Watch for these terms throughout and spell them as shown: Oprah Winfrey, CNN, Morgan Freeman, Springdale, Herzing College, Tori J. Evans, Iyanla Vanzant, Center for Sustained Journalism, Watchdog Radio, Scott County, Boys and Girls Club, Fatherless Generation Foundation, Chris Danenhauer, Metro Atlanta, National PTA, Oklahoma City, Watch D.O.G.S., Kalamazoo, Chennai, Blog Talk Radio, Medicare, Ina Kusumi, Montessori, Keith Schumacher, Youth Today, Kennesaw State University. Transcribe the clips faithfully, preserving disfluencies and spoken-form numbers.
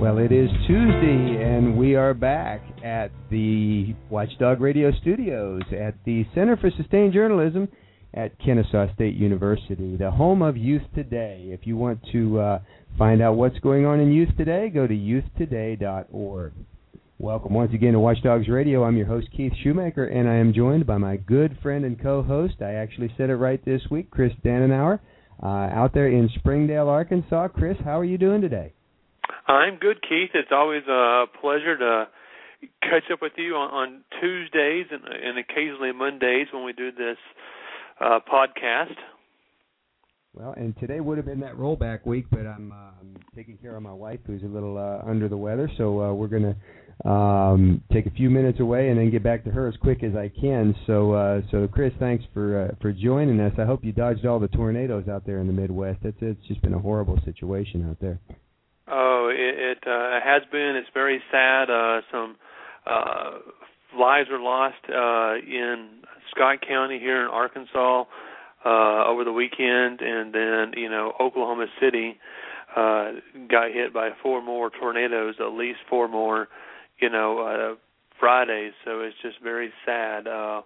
Well, it is Tuesday, and we are back at the Watchdog Radio Studios at the Center for Sustained Journalism at Kennesaw State University, the home of Youth Today. If you want to uh, find out what's going on in Youth Today, go to youth today dot org. Welcome once again to Watchdogs Radio. I'm your host, Keith Schumacher, and I am joined by my good friend and co-host, I actually said it right this week, Chris Danenhauer, uh, out there in Springdale, Arkansas. Chris, how are you doing today? I'm good, Keith. It's always a pleasure to catch up with you on, on Tuesdays and, and occasionally Mondays when we do this uh, podcast. Well, and today would have been that rollback week, but I'm, uh, I'm taking care of my wife who's a little uh, under the weather, so uh, we're going to um, take a few minutes away and then get back to her as quick as I can. So, uh, so Chris, thanks for uh, for joining us. I hope you dodged all the tornadoes out there in the Midwest. It's, it's just been a horrible situation out there. Oh, it, it uh, has been. It's very sad. Uh, some uh, lives were lost uh, in Scott County here in Arkansas uh, over the weekend, and then, you know, Oklahoma City uh, got hit by four more tornadoes, at least four more, you know, uh, Friday. So it's just very sad uh,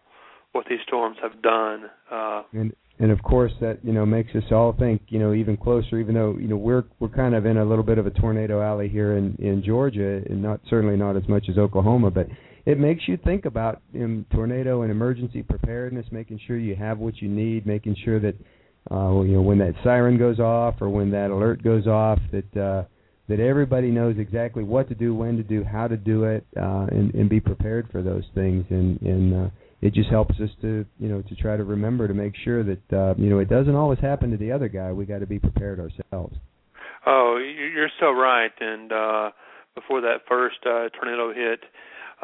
what these storms have done. Uh, and- And of course, that you know makes us all think you know even closer. Even though you know we're we're kind of in a little bit of a tornado alley here in, in Georgia, and not certainly not as much as Oklahoma, but it makes you think about um, tornado and emergency preparedness, making sure you have what you need, making sure that uh, you know when that siren goes off or when that alert goes off, that uh, that everybody knows exactly what to do, when to do, how to do it, uh, and, and be prepared for those things. And and uh, It just helps us to, you know, to try to remember to make sure that, uh, you know, it doesn't always happen to the other guy. We got to be prepared ourselves. Oh, you're so right. And uh, before that first uh, tornado hit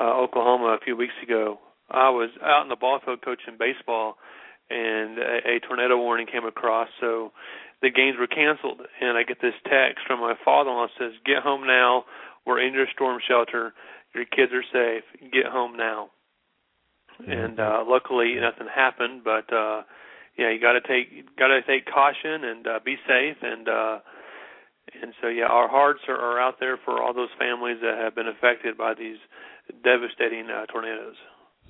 uh, Oklahoma a few weeks ago, I was out in the ball field coaching baseball, and a, a tornado warning came across. So the games were canceled, and I get this text from my father-in-law that says, "Get home now. We're in your storm shelter. Your kids are safe. Get home now." And uh, luckily, nothing happened. But uh, yeah, you got to take got to take caution and uh, be safe. And uh, and so yeah, our hearts are, are out there for all those families that have been affected by these devastating uh, tornadoes.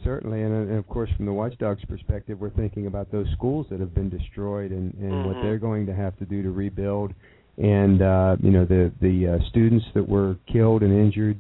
Certainly, and, and of course, from the Watchdogs' perspective, we're thinking about those schools that have been destroyed and, and mm-hmm. what they're going to have to do to rebuild, and uh, you know the the uh, students that were killed and injured.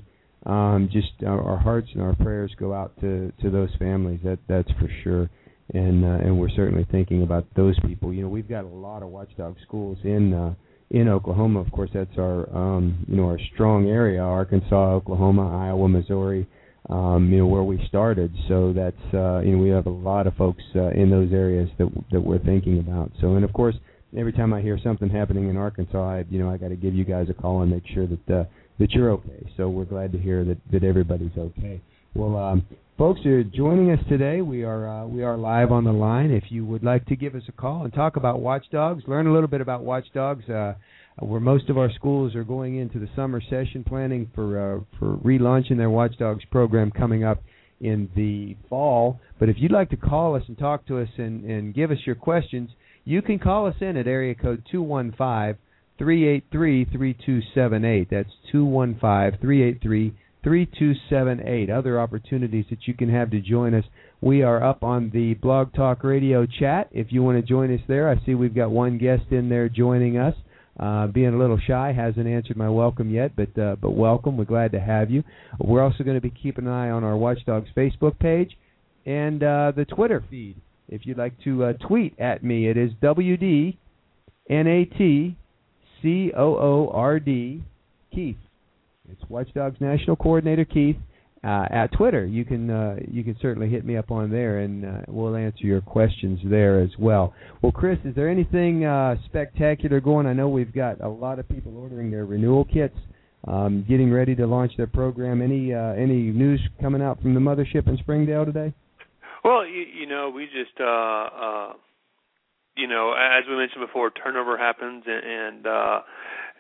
Um, just our, our hearts and our prayers go out to, to those families. That that's for sure, and uh, and we're certainly thinking about those people. You know, we've got a lot of watchdog schools in uh, in Oklahoma. Of course, that's our um, you know our strong area: Arkansas, Oklahoma, Iowa, Missouri. Um, you know where we started. So that's uh, you know we have a lot of folks uh, in those areas that that we're thinking about. So and of course, every time I hear something happening in Arkansas, I, you know I got to give you guys a call and make sure that. Uh, that you're okay. So we're glad to hear that, that everybody's okay. Well, um, folks, you're joining us today. We are uh, we are live on the line. If you would like to give us a call and talk about Watchdogs, learn a little bit about Watchdogs, uh, where most of our schools are going into the summer session planning for uh, for relaunching their Watchdogs program coming up in the fall. But if you'd like to call us and talk to us and, and give us your questions, you can call us in at area code two one five, two one five. three eight three, three two seven eight. That's two one five, three eight three, three two seven eight. Other opportunities that you can have to join us. We are up on the Blog Talk Radio chat. If you want to join us there, I see we've got one guest in there joining us. Uh, being a little shy, hasn't answered my welcome yet, but uh, but welcome. We're glad to have you. We're also going to be keeping an eye on our Watchdogs Facebook page and uh, the Twitter feed. If you'd like to uh, tweet at me, it is W D N A T C O O R D, Keith. It's Watchdogs National Coordinator Keith. Uh, at Twitter, you can uh, you can certainly hit me up on there, and uh, we'll answer your questions there as well. Well, Chris, is there anything uh, spectacular going? I know we've got a lot of people ordering their renewal kits, um, getting ready to launch their program. Any uh, any news coming out from the mothership in Springdale today? Well, you, you know, we just, uh, uh, you know, as we mentioned before, turnover happens, and, and uh,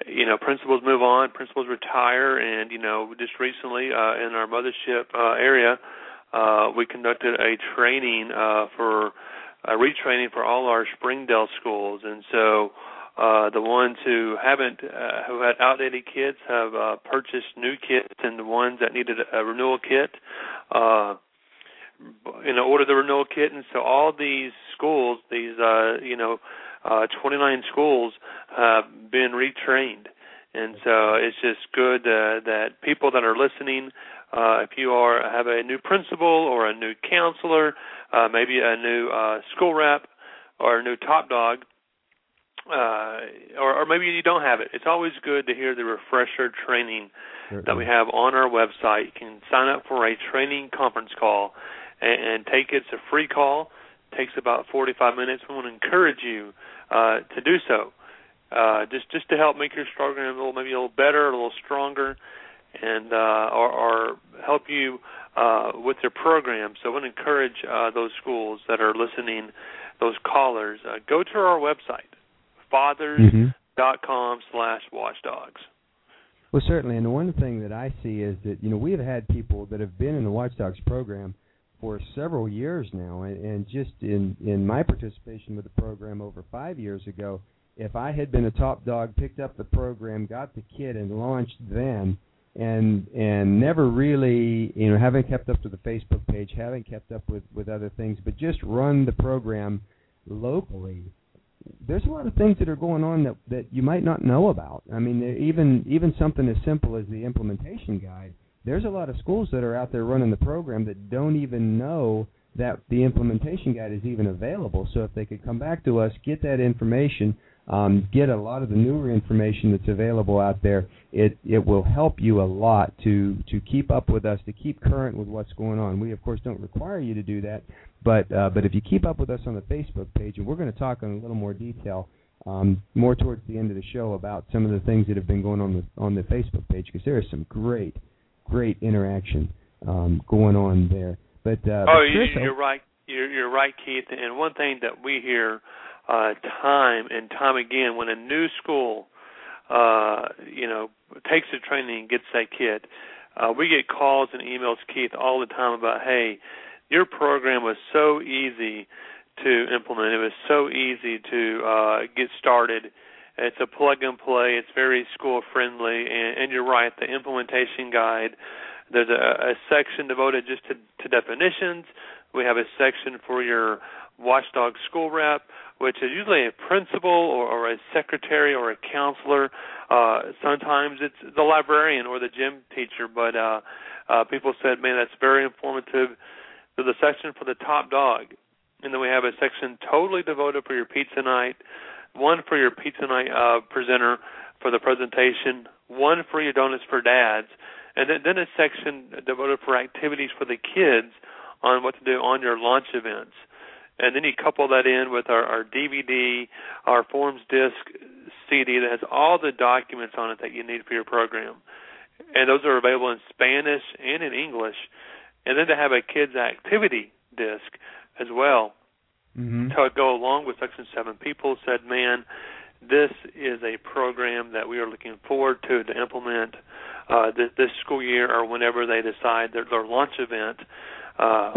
you know, principals move on, principals retire, and, you know, just recently uh, in our mothership uh, area, uh, we conducted a training uh, for, a retraining for all our Springdale schools. And so uh, the ones who haven't, uh, who had outdated kits have uh, purchased new kits, and the ones that needed a renewal kit, uh you know, order the renewal kit. And so all these schools, these, uh, you know, uh, twenty-nine schools have been retrained. And so it's just good uh, that people that are listening, uh, if you are have a new principal or a new counselor, uh, maybe a new uh, school rep or a new top dog, uh, or, or maybe you don't have it, it's always good to hear the refresher training that we have on our website. You can sign up for a training conference call and take it. It's a free call. It takes about forty-five minutes. We want to encourage you uh, to do so, uh, just just to help make your program a little, maybe a little better, a little stronger, and uh, or, or help you uh, with your program. So I want to encourage uh, those schools that are listening, those callers, uh, go to our website, fathers dot com slash watchdogs. Well, certainly, and the one thing that I see is that, you know, we have had people that have been in the Watchdogs program for several years now, and, and just in, in my participation with the program over five years ago, if I had been a top dog, picked up the program, got the kit, and launched then, and and never really, you know, haven't kept up to the Facebook page, haven't kept up with, with other things, but just run the program locally, there's a lot of things that are going on that, that you might not know about. I mean, even even something as simple as the implementation guide, there's a lot of schools that are out there running the program that don't even know that the implementation guide is even available. So if they could come back to us, get that information, um, get a lot of the newer information that's available out there, it, it will help you a lot to, to keep up with us, to keep current with what's going on. We, of course, don't require you to do that, but uh, but if you keep up with us on the Facebook page, and we're going to talk in a little more detail Um, more towards the end of the show about some of the things that have been going on with, on the Facebook page, because there is some great, great interaction um, going on there. But uh, oh, but Chris, you're right, you're, you're right, Keith. And one thing that we hear uh, time and time again when a new school, uh, you know, takes the training and gets that kit, uh, we get calls and emails, Keith, all the time about, hey, your program was so easy to implement. It was so easy to uh, get started. It's a plug and play. It's very school friendly. And, and you're right, the implementation guide, there's a, a section devoted just to, to definitions. We have a section for your watchdog school rep, which is usually a principal or, or a secretary or a counselor. Uh, sometimes it's the librarian or the gym teacher, but uh, uh, people said, man, that's very informative. There's a section for the top dog. And then we have a section totally devoted for your pizza night, one for your pizza night uh, presenter for the presentation, one for your donuts for dads, and then, then a section devoted for activities for the kids on what to do on your launch events. And then you couple that in with our, our D V D, our forms disc C D that has all the documents on it that you need for your program. And those are available in Spanish and in English. And then to have a kids' activity disc as well, mm-hmm. to go along with Section seven. People said, man, this is a program that we are looking forward to to implement uh, this, this school year or whenever they decide their, their launch event, uh,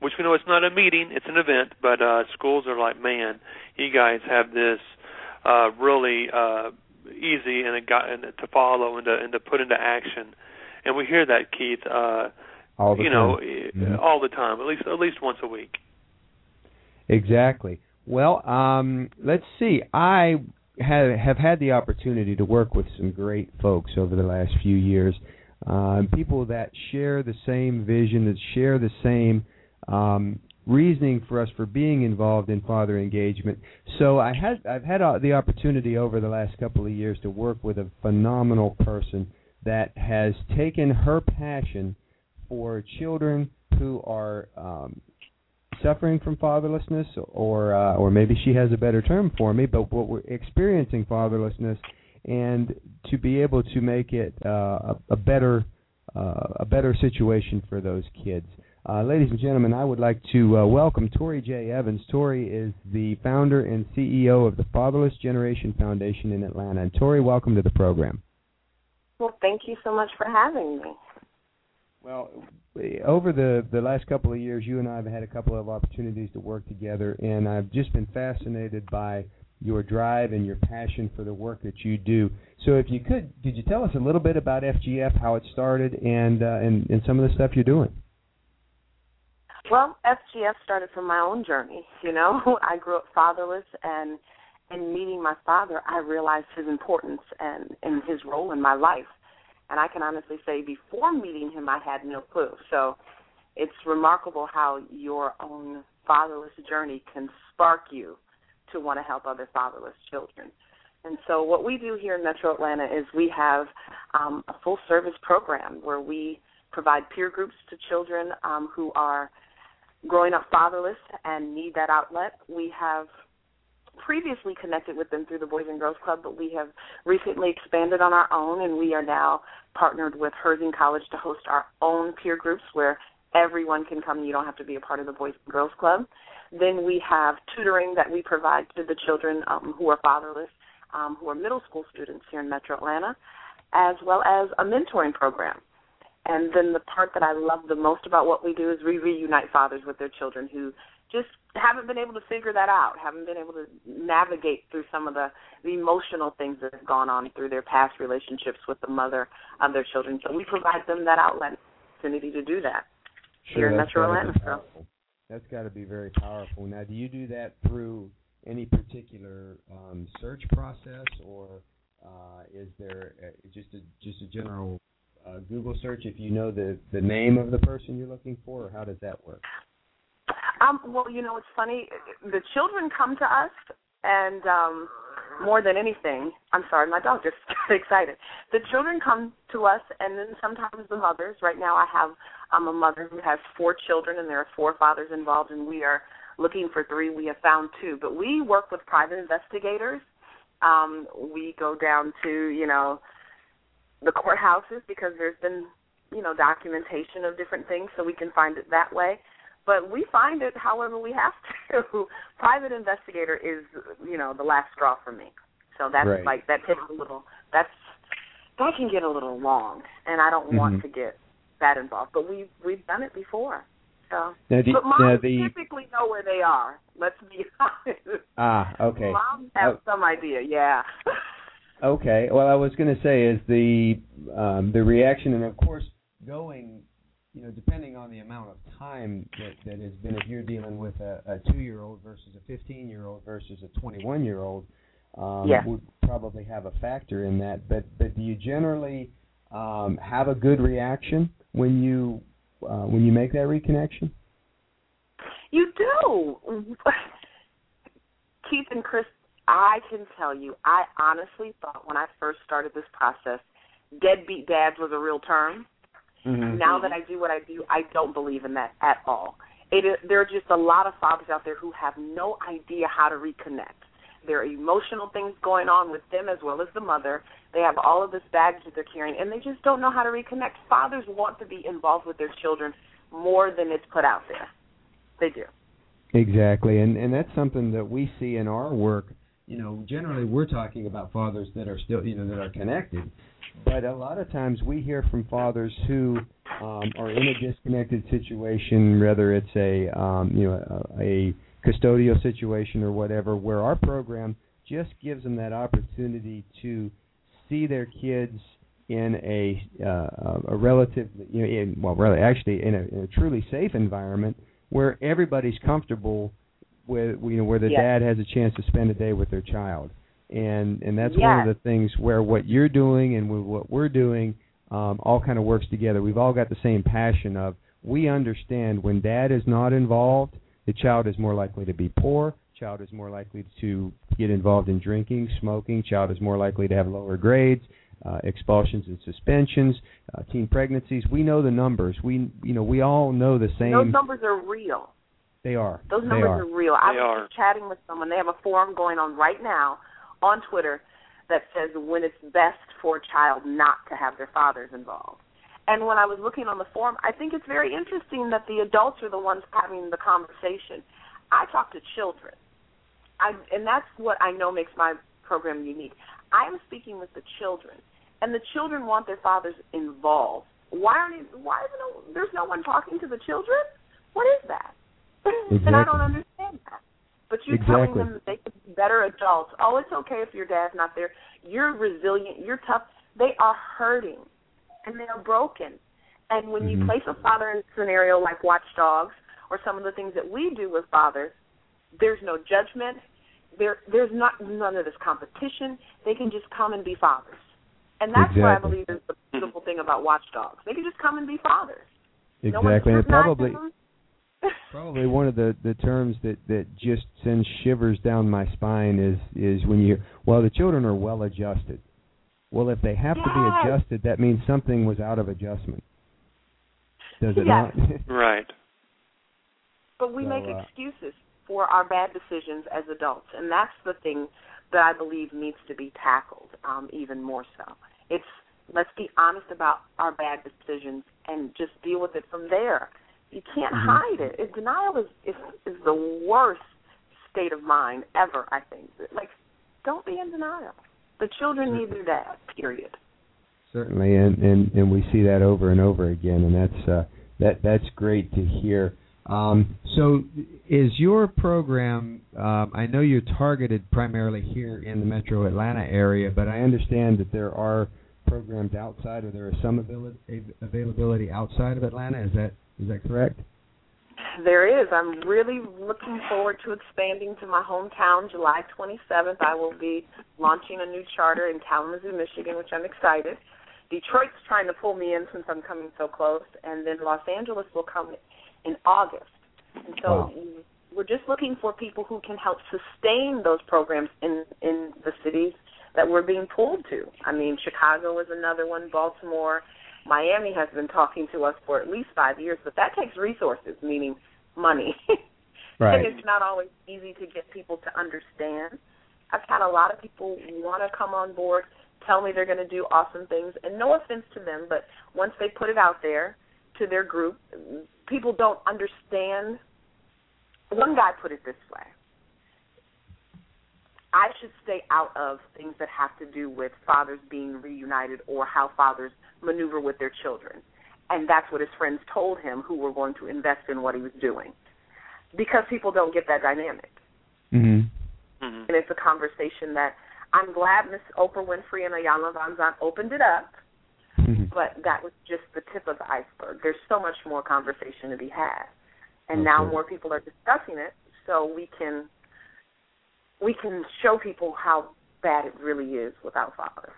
which we know it's not a meeting, it's an event, but uh, schools are like, man, you guys have this uh, really uh, easy and, and to follow and to, and to put into action. And we hear that, Keith, uh, All the you time. know, yeah. all the time, at least at least once a week. Exactly. Well, um, let's see. I have, have had the opportunity to work with some great folks over the last few years, uh, people that share the same vision, that share the same um, reasoning for us for being involved in father engagement. So I had, I've had the opportunity over the last couple of years to work with a phenomenal person that has taken her passion for children who are um, suffering from fatherlessness, or uh, or maybe she has a better term for me, but what we're experiencing fatherlessness, and to be able to make it uh, a, a better uh, a better situation for those kids. Uh, ladies and gentlemen, I would like to uh, welcome Tori J. Evans. Tori is the founder and C E O of the Fatherless Generation Foundation in Atlanta. And Tori, welcome to the program. Well, thank you so much for having me. Well, over the, the last couple of years, you and I have had a couple of opportunities to work together, and I've just been fascinated by your drive and your passion for the work that you do. So if you could, could you tell us a little bit about F G F, how it started, and uh, and, and some of the stuff you're doing? Well, F G F started from my own journey. You know, I grew up fatherless, and in meeting my father, I realized his importance and, and his role in my life. And I can honestly say before meeting him, I had no clue. So it's remarkable how your own fatherless journey can spark you to want to help other fatherless children. And so what we do here in Metro Atlanta is we have um, a full-service program where we provide peer groups to children um, who are growing up fatherless and need that outlet. We have previously connected with them through the Boys and Girls Club, but we have recently expanded on our own, and we are now partnered with Herzing College to host our own peer groups where everyone can come. You don't have to be a part of the Boys and Girls Club. Then we have tutoring that we provide to the children um, who are fatherless, um, who are middle school students here in Metro Atlanta, as well as a mentoring program. And then the part that I love the most about what we do is we reunite fathers with their children who just haven't been able to figure that out, haven't been able to navigate through some of the, the emotional things that have gone on through their past relationships with the mother of their children. So we provide them that outlet, opportunity to do that sure, here in Metro Atlanta. That's got to be very powerful. Now, do you do that through any particular um, search process, or uh, is there a, just a just a general uh, Google search if you know the, the name of the person you're looking for, or how does that work? Um, well, you know, it's funny. The children come to us, and um, more than anything, I'm sorry, my dog just got excited. The children come to us, and then sometimes the mothers. Right now I have I'm a mother who has four children, and there are four fathers involved, and we are looking for three. We have found two. But we work with private investigators. Um, we go down to, you know, the courthouses because there's been, you know, documentation of different things, so we can find it that way. But we find it however we have to. Private investigator is, you know, the last straw for me. So that's right. like that takes a little. That's that can get a little long, and I don't mm-hmm. want to get that involved. But we we've done it before. So, now do, but moms the, typically know where they are. Let's be honest. Ah, okay. Moms have oh. some idea. Yeah. Okay. Well, I was going to say is the um, the reaction, and of course going. You know, depending on the amount of time that, that has been, if you're dealing with a, a two-year-old versus a fifteen-year-old versus a twenty-one-year-old, um, yeah. would probably have a factor in that. But but do you generally um, have a good reaction when you uh, when you make that reconnection? You do. Keith and Chris, I can tell you, I honestly thought when I first started this process, deadbeat dads was a real term. Mm-hmm. Now that I do what I do, I don't believe in that at all. It is, there are just a lot of fathers out there who have no idea how to reconnect. There are emotional things going on with them as well as the mother. They have all of this baggage that they're carrying, and they just don't know how to reconnect. Fathers want to be involved with their children more than it's put out there. They do. Exactly, and and that's something that we see in our work. You know, generally we're talking about fathers that are still, you know, that are connected. But a lot of times we hear from fathers who um, are in a disconnected situation, whether it's a um, you know a, a custodial situation or whatever, where our program just gives them that opportunity to see their kids in a uh, a relative, you know, in, well, really actually in a, in a truly safe environment where everybody's comfortable with, you know, where the yeah. dad has a chance to spend a day with their child. And and that's yes. one of the things where what you're doing and what we're doing um, all kind of works together. We've all got the same passion of we understand when dad is not involved, the child is more likely to be poor, child is more likely to get involved in drinking, smoking, child is more likely to have lower grades, uh, expulsions and suspensions, uh, teen pregnancies. We know the numbers. We, you know, we all know the same. Those numbers are real. They are. Those numbers are. are real. I they was are. chatting with someone. They have a forum going on right now on Twitter that says when it's best for a child not to have their fathers involved. And when I was looking on the forum, I think it's very interesting that the adults are the ones having the conversation. I talk to children, I, and that's what I know makes my program unique. I am speaking with the children, and the children want their fathers involved. Why aren't? Why is no, there's no one talking to the children? What is that? Exactly. And I don't understand that. But you're exactly. telling them that they could be better adults. Oh, it's okay if your dad's not there. You're resilient. You're tough. They are hurting, and they are broken. And when mm-hmm. you place a father in a scenario like Watch Dogs or some of the things that we do with fathers, there's no judgment. There, There's not none of this competition. They can just come and be fathers. And that's exactly. what I believe is the beautiful thing about Watch Dogs. They can just come and be fathers. Exactly. No and probably probably one of the, the terms that, that just sends shivers down my spine is, is when you, well, the children are well adjusted. Well, if they have yes. to be adjusted, that means something was out of adjustment. Does it yes. not? Right. But we so, make uh, excuses for our bad decisions as adults, and that's the thing that I believe needs to be tackled um, even more so. It's let's be honest about our bad decisions and just deal with it from there. You can't mm-hmm. hide it. it. Denial is, is is the worst state of mind ever, I think. Like, don't be in denial. The children need their dad, period. Certainly, and, and, and we see that over and over again, and that's uh, that that's great to hear. Um, so is your program, um, I know you're targeted primarily here in the Metro Atlanta area, but I understand that there are programs outside or there is some avail- availability outside of Atlanta. Is that is that correct? There is. I'm really looking forward to expanding to my hometown. July twenty-seventh, I will be launching a new charter in Kalamazoo, Michigan, which I'm excited. Detroit's trying to pull me in since I'm coming so close, and then Los Angeles will come in August. And so wow. we're just looking for people who can help sustain those programs in, in the cities that we're being pulled to. I mean, Chicago is another one, Baltimore. Miami has been talking to us for at least five years, but that takes resources, meaning money. Right. And it's not always easy to get people to understand. I've had a lot of people want to come on board, tell me they're going to do awesome things, and no offense to them, but once they put it out there to their group, people don't understand. One guy put it this way. I should stay out of things that have to do with fathers being reunited or how fathers maneuver with their children. And that's what his friends told him who were going to invest in what he was doing because people don't get that dynamic. Mm-hmm. Mm-hmm. And it's a conversation that I'm glad Miss Oprah Winfrey and Iyanla Vanzant opened it up, mm-hmm. but that was just the tip of the iceberg. There's so much more conversation to be had. And okay. now more people are discussing it so we can – we can show people how bad it really is without fathers.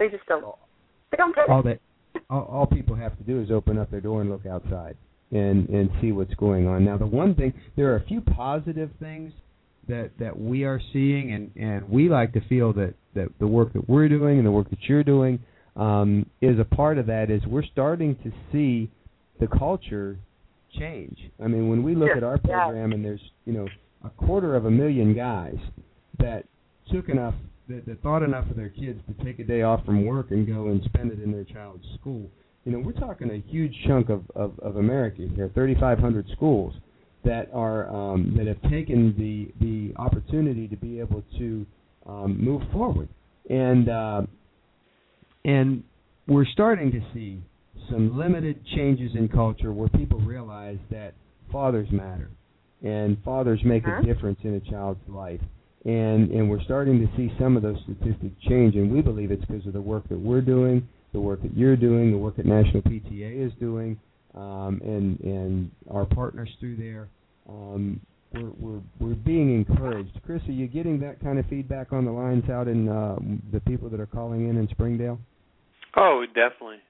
They just don't. They don't get it. All that, all, all people have to do is open up their door and look outside and, and see what's going on. Now, the one thing, there are a few positive things that, that we are seeing, and, and we like to feel that, that the work that we're doing and the work that you're doing um, is a part of that. Is we're starting to see the culture change. I mean, when we look yeah. at our program yeah. and there's, you know, a quarter of a million guys that took enough, that, that thought enough of their kids to take a day off from work and go and spend it in their child's school. You know, we're talking a huge chunk of, of, of America here, thirty-five hundred schools that are um, that have taken the the opportunity to be able to um, move forward, and uh, and we're starting to see some limited changes in culture where people realize that fathers matter. And fathers make a difference in a child's life. And and we're starting to see some of those statistics change, and we believe it's because of the work that we're doing, the work that you're doing, the work that National P T A is doing, um, and and our partners through there. Um, we're, we're, we're being encouraged. Chris, are you getting that kind of feedback on the lines out in uh, the people that are calling in in Springdale? Oh, definitely.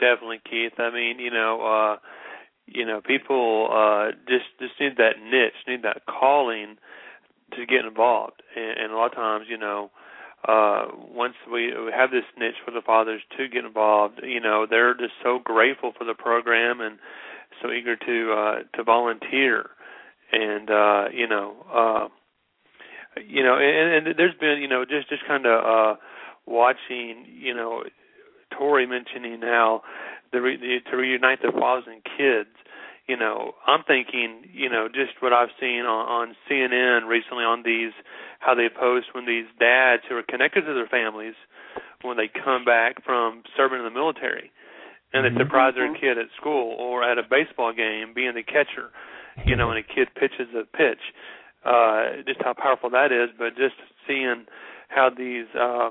Definitely, Keith. I mean, you know, uh, You know, people uh, just just need that niche, need that calling to get involved. And, and a lot of times, you know, uh, once we have this niche for the fathers to get involved, you know, they're just so grateful for the program and so eager to uh, to volunteer. And uh, you know, uh, you know, and, and there's been, you know, just just kind of uh, watching, you know, Tori mentioning how the, the, to reunite the fathers and kids, you know, I'm thinking, you know, just what I've seen on, on C N N recently on these, how they post when these dads who are connected to their families, when they come back from serving in the military, and they surprise mm-hmm. their kid at school or at a baseball game being the catcher, you know, and a kid pitches a pitch, uh, just how powerful that is. But just seeing how these uh,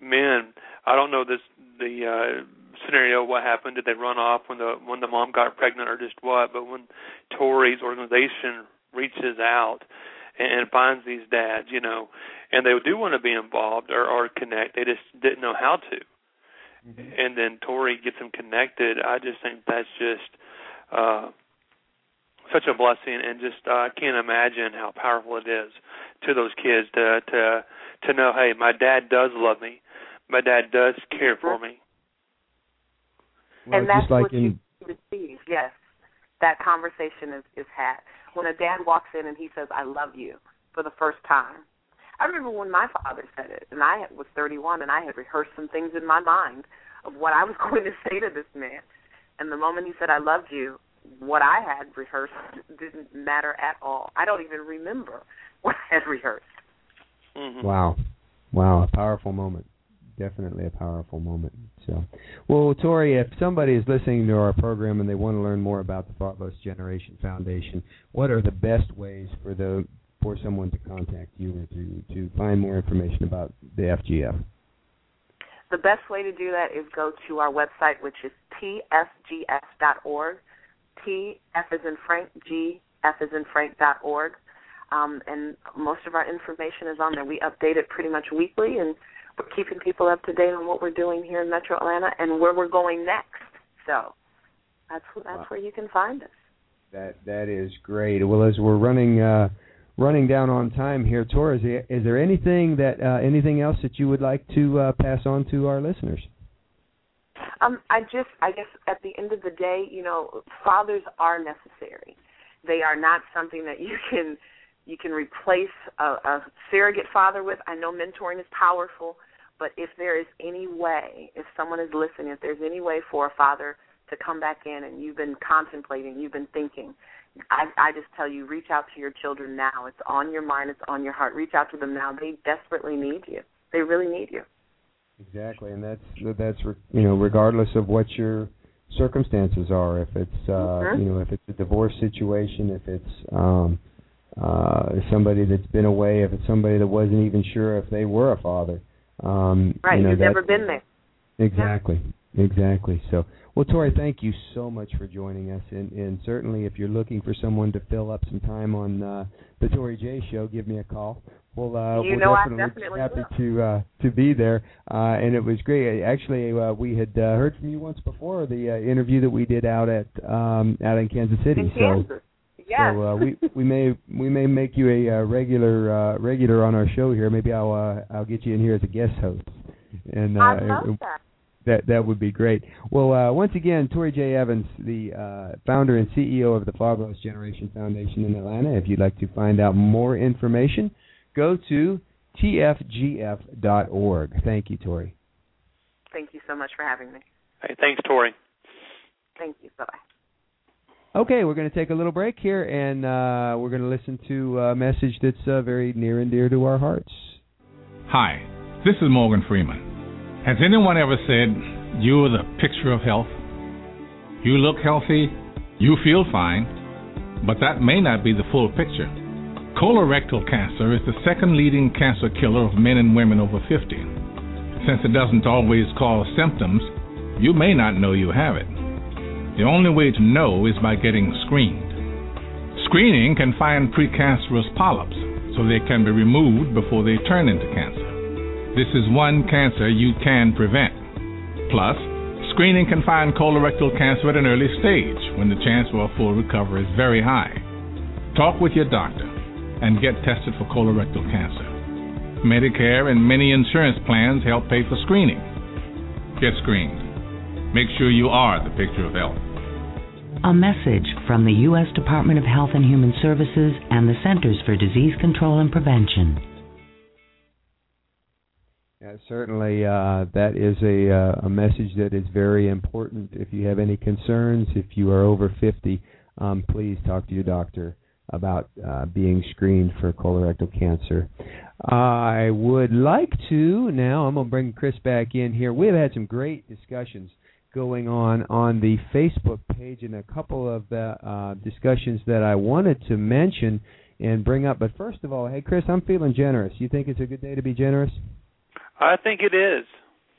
men, I don't know this the uh, scenario, what happened, did they run off when the when the mom got pregnant or just what, but when Tori's organization reaches out and, and finds these dads, you know, and they do want to be involved or, or connect, they just didn't know how to. Mm-hmm. And then Tori gets them connected. I just think that's just uh, such a blessing, and just I uh, can't imagine how powerful it is to those kids to to to know, hey, my dad does love me. My dad does care for me. Well, and that's like what in... you receive, yes. That conversation is, is had. When a dad walks in and he says, I love you, for the first time. I remember when my father said it, and I was thirty-one, and I had rehearsed some things in my mind of what I was going to say to this man. And the moment he said, I love you, what I had rehearsed didn't matter at all. I don't even remember what I had rehearsed. Mm-hmm. Wow. Wow, a powerful moment. Definitely a powerful moment. So, well, Tori, if somebody is listening to our program and they want to learn more about the Fatherless Generation Foundation, what are the best ways for the for someone to contact you or to, to find more information about the F G F? The best way to do that is go to our website, which is T F G S dot org. T, F as in Frank, G, F as in Frank dot org. Um, and most of our information is on there. We update it pretty much weekly, and we're keeping people up to date on what we're doing here in Metro Atlanta and where we're going next. So that's that's wow. where you can find us. That that is great. Well, as we're running uh, running down on time here, Tori, is there, is there anything that uh, anything else that you would like to uh, pass on to our listeners? Um, I just I guess at the end of the day, you know, fathers are necessary. They are not something that you can. You can replace a, a surrogate father with. I know mentoring is powerful, but if there is any way, if someone is listening, if there's any way for a father to come back in and you've been contemplating, you've been thinking, I, I just tell you, reach out to your children now. It's on your mind. It's on your heart. Reach out to them now. They desperately need you. They really need you. Exactly, and that's that's you know, regardless of what your circumstances are, if it's uh, mm-hmm. you know, if it's a divorce situation, if it's um, Uh, somebody that's been away, if it's somebody that wasn't even sure if they were a father. Um, right, you know, you've never been there. Exactly, yeah. exactly. So, well, Tori, thank you so much for joining us. And, and certainly if you're looking for someone to fill up some time on uh, the Tori J. Show, give me a call. We'll, uh, you we'll know definitely I'm definitely happy will. to uh, to be there. Uh, and it was great. Actually, uh, we had uh, heard from you once before, the uh, interview that we did out at um, out in Kansas City. In Kansas. So, Yes. So uh, we we may we may make you a uh, regular uh, regular on our show here. Maybe I'll uh, I'll get you in here as a guest host. And uh, I love that. That that would be great. Well, uh, once again, Tori J. Evans, the uh, founder and C E O of the Fatherless Generation Foundation in Atlanta. If you'd like to find out more information, go to T F G F dot org. Thank you, Tori. Thank you so much for having me. Hey, thanks, Tori. Thank you. Bye bye. Okay, we're going to take a little break here, and uh, we're going to listen to a message that's uh, very near and dear to our hearts. Hi, this is Morgan Freeman. Has anyone ever said, you are the picture of health? You look healthy, you feel fine, but that may not be the full picture. Colorectal cancer is the second leading cancer killer of men and women over fifty. Since it doesn't always cause symptoms, you may not know you have it. The only way to know is by getting screened. Screening can find precancerous polyps so they can be removed before they turn into cancer. This is one cancer you can prevent. Plus, Screening can find colorectal cancer at an early stage when the chance for a full recovery is very high. Talk with your doctor and get tested for colorectal cancer. Medicare and many insurance plans help pay for screening. Get screened. Make sure you are the picture of health. A message from the U S Department of Health and Human Services and the Centers for Disease Control and Prevention. Yeah, certainly, uh, that is a, uh, a message that is very important. If you have any concerns, if you are over fifty, um, please talk to your doctor about uh, being screened for colorectal cancer. I would like to, now I'm going to bring Chris back in here. We've had some great discussions going on on the Facebook page and a couple of the uh, discussions that I wanted to mention and bring up. But first of all, hey, Chris, I'm feeling generous. You think it's a good day to be generous? I think it is.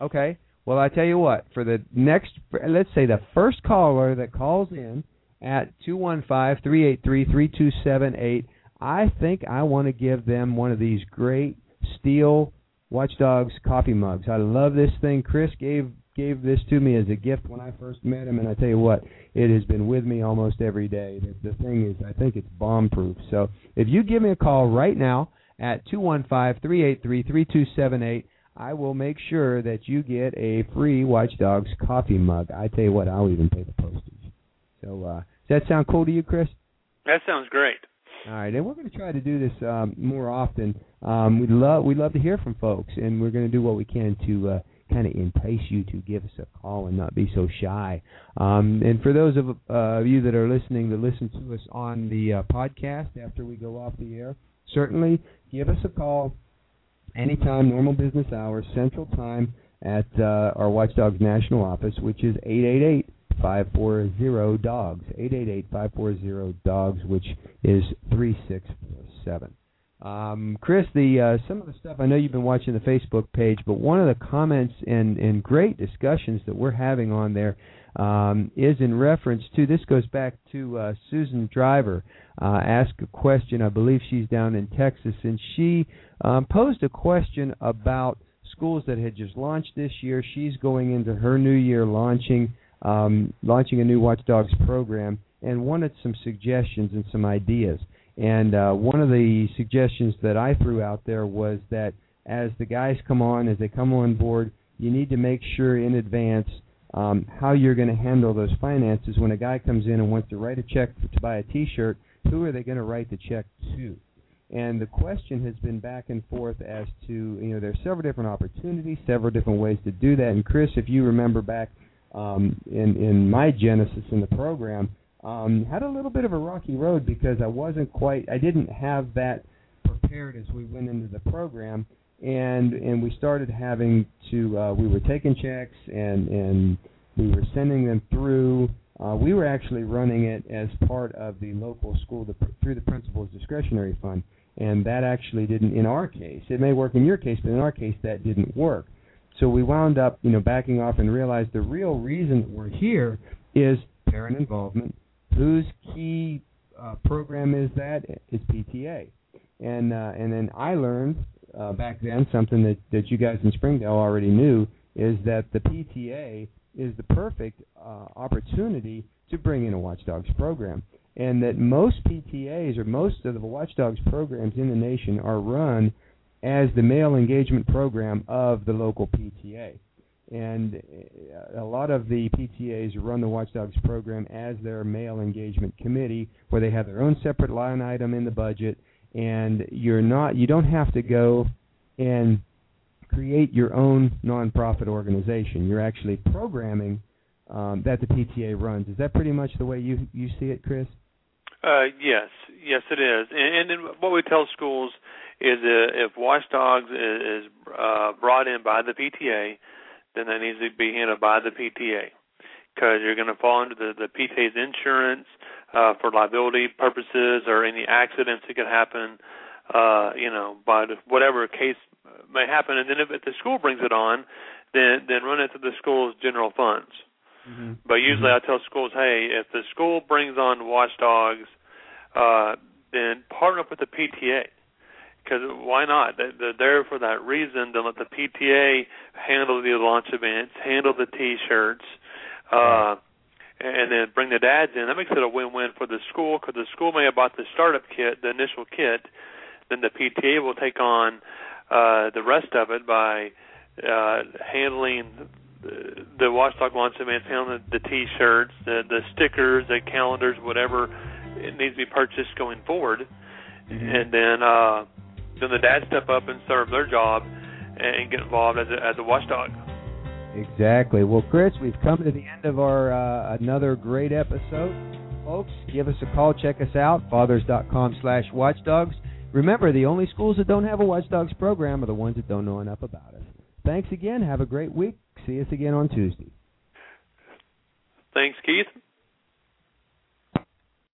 Okay. Well, I tell you what, for the next, let's say the first caller that calls in at two one five, three eight three, three two seven eight, I think I want to give them one of these great steel Watchdogs coffee mugs. I love this thing. Chris gave gave this to me as a gift when I first met him, and I tell you what, it has been with me almost every day. The, the thing is, I think it's bomb-proof. So if you give me a call right now at two one five, three eight three, three two seven eight, I will make sure that you get a free Watchdogs coffee mug. I tell you what, I'll even pay the postage. So uh, does that sound cool to you, Chris? That sounds great. All right, and we're going to try to do this um, more often. Um, we'd love we'd love to hear from folks, and we're going to do what we can to uh, kind of entice you to give us a call and not be so shy. Um, and for those of uh, you that are listening that listen to us on the uh, podcast after we go off the air, certainly give us a call anytime, normal business hours, Central Time, at uh, our Watchdogs National Office, which is eight eight eight, five four zero, D O G S, eight eight eight, five four zero, D O G S, which is three six four seven. Um, Chris, the uh, some of the stuff, I know you've been watching the Facebook page, but one of the comments and, and great discussions that we're having on there um, is in reference to, this goes back to uh, Susan Driver, uh, asked a question, I believe she's down in Texas, and she um, posed a question about schools that had just launched this year. She's going into her new year launching Um, launching a new Watchdogs program and wanted some suggestions and some ideas. And uh, one of the suggestions that I threw out there was that as the guys come on, as they come on board, you need to make sure in advance um, how you're going to handle those finances. When a guy comes in and wants to write a check for, to buy a T-shirt, who are they going to write the check to? And the question has been back and forth as to, you know, there's several different opportunities, several different ways to do that. And Chris, if you remember back, Um, in, in my genesis in the program, um, had a little bit of a rocky road because I wasn't quite, I didn't have that prepared as we went into the program, and and we started having to, uh, we were taking checks and, and we were sending them through. Uh, we were actually running it as part of the local school the, through the principal's discretionary fund, and that actually didn't, in our case, it may work in your case, but in our case that didn't work. So we wound up, you know, backing off and realized the real reason that we're here is parent involvement. Whose key uh, program is that? It's P T A. And uh, and then I learned uh, back then something that, that you guys in Springdale already knew, is that the P T A is the perfect uh, opportunity to bring in a Watchdogs program. And that most P T As or most of the Watchdogs programs in the nation are run as the male engagement program of the local P T A. And a lot of the P T As run the Watchdogs program as their male engagement committee, where they have their own separate line item in the budget, and you're not, you don't have to go and create your own nonprofit organization. You're actually programming um, that the P T A runs. Is that pretty much the way you, you see it, Chris? Uh, yes. Yes, it is. And, and what we tell schools is if Watchdogs is uh, brought in by the P T A, then that needs to be handled by the P T A, because you're going to fall under the, the P T A's insurance uh, for liability purposes or any accidents that could happen, uh, you know, by whatever case may happen. And then if the school brings it on, then, then run it to the school's general funds. Mm-hmm. But usually I tell schools, hey, if the school brings on Watchdogs, uh, then partner up with the P T A. Because why not? They're there for that reason. Then let the P T A handle the launch events, handle the T-shirts, uh, and then bring the dads in. That makes it a win-win for the school, because the school may have bought the startup kit, the initial kit, then the P T A will take on uh, the rest of it by uh, handling the, the Watchdog launch events, handling the, the T-shirts, the, the stickers, the calendars, whatever it needs to be purchased going forward. Mm-hmm. And then uh, then the dads step up and serve their job and get involved as a, as a watchdog. Exactly. Well, Chris, we've come to the end of our uh, another great episode. Folks, give us a call. Check us out, fathers.com slash watchdogs. Remember, the only schools that don't have a watchdogs program are the ones that don't know enough about it. Thanks again. Have a great week. See us again on Tuesday. Thanks, Keith.